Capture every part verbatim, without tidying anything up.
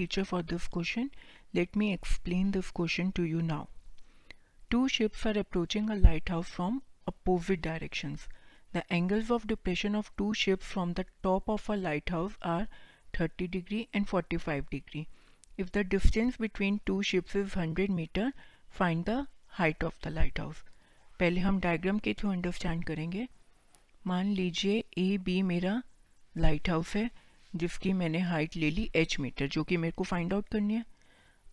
teacher for this question. Let me explain this question to you now. Two ships are approaching a lighthouse from opposite directions. The angles of depression of two ships from the top of a lighthouse are thirty degree and forty-five degree. If the distance between two ships is one hundred meter, find the height of the lighthouse. पहले हम diagram के through understand करेंगे. मान लीजिए A B मेरा lighthouse है जिसकी मैंने हाइट ले ली एच मीटर, जो कि मेरे को फाइंड आउट करनी है.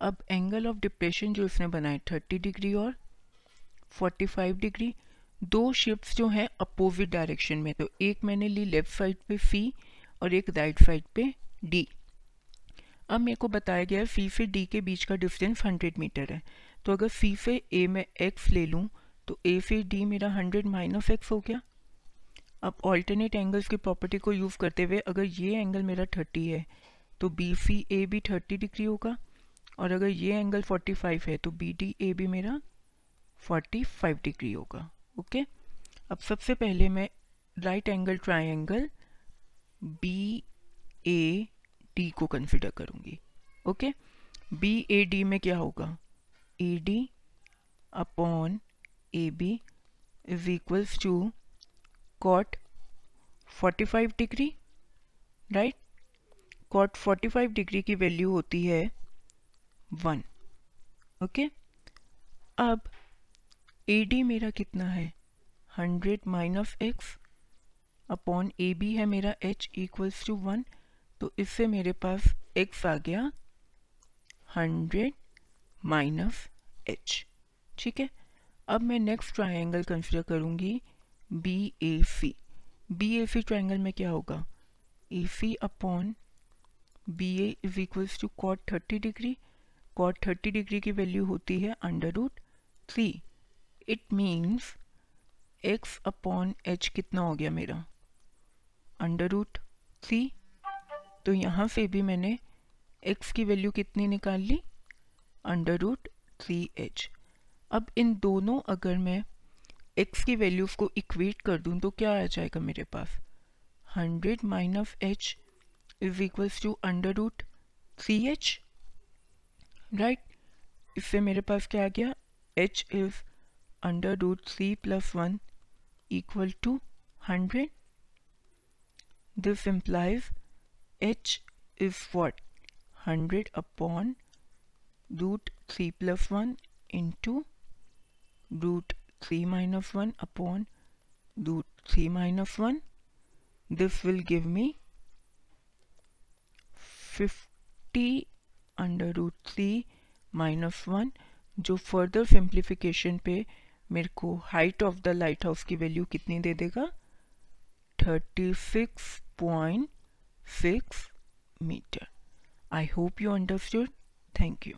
अब एंगल ऑफ डिप्रेशन जो इसने बनाया थर्टी डिग्री और फोर्टी फाइव डिग्री. दो शिप्स जो हैं अपोजिट डायरेक्शन में, तो एक मैंने ली लेफ्ट साइड पे सी और एक राइट साइड पे डी. अब मेरे को बताया गया है सी से डी के बीच का डिस्टेंस हंड्रेड मीटर है. तो अगर सी से ए में एक्स ले लूँ तो ए से डी मेरा हंड्रेड माइनस एक्स हो गया. अब ऑल्टरनेट एंगल्स की प्रॉपर्टी को यूज़ करते हुए अगर ये एंगल मेरा थर्टी है तो बी सी ए भी थर्टी डिग्री होगा, और अगर ये एंगल फोर्टी फाइव है तो बी डी ए भी मेरा फोर्टी फाइव डिग्री होगा. Okay okay? अब सबसे पहले मैं right angle triangle B A D को कंसिडर करूँगी. ओके, बी ए डी में क्या होगा, A D upon A B is equals to cot forty five degree, right. Cot forty five degree की वैल्यू होती है वन. Okay okay? अब A D मेरा कितना है, hundred minus X upon A B है मेरा एच इक्वल्स टू वन. तो इससे मेरे पास एक्स आ गया हंड्रेड माइनस एच. ठीक है, अब मैं नेक्स्ट ट्राइंगल कंसिडर करूँगी B A C. B A C triangle में क्या होगा, A C upon B A is equals to cot thirty degree. Cot thirty degree की वैल्यू होती है under root three. It means x upon H कितना हो गया मेरा, अंडर रूट थ्री. तो यहाँ से भी मैंने एक्स की वैल्यू कितनी निकाल ली, अंडर रूट थ्री एच. अब इन दोनों अगर मैं एक्स की वैल्यूज़ को इक्वेट कर दूँ तो क्या आ जाएगा मेरे पास, hundred minus H is equals to under root three H, right. इससे मेरे पास क्या आ गया, H is under root three plus one equal to hundred. This implies H is what, hundred upon root three plus one into root three minus one upon root three minus one. This will give me fifty under root three minus one, जो further simplification पे मेरे को height of the lighthouse की value कितनी दे देगा, thirty six point six metre. I hope you understood. Thank you.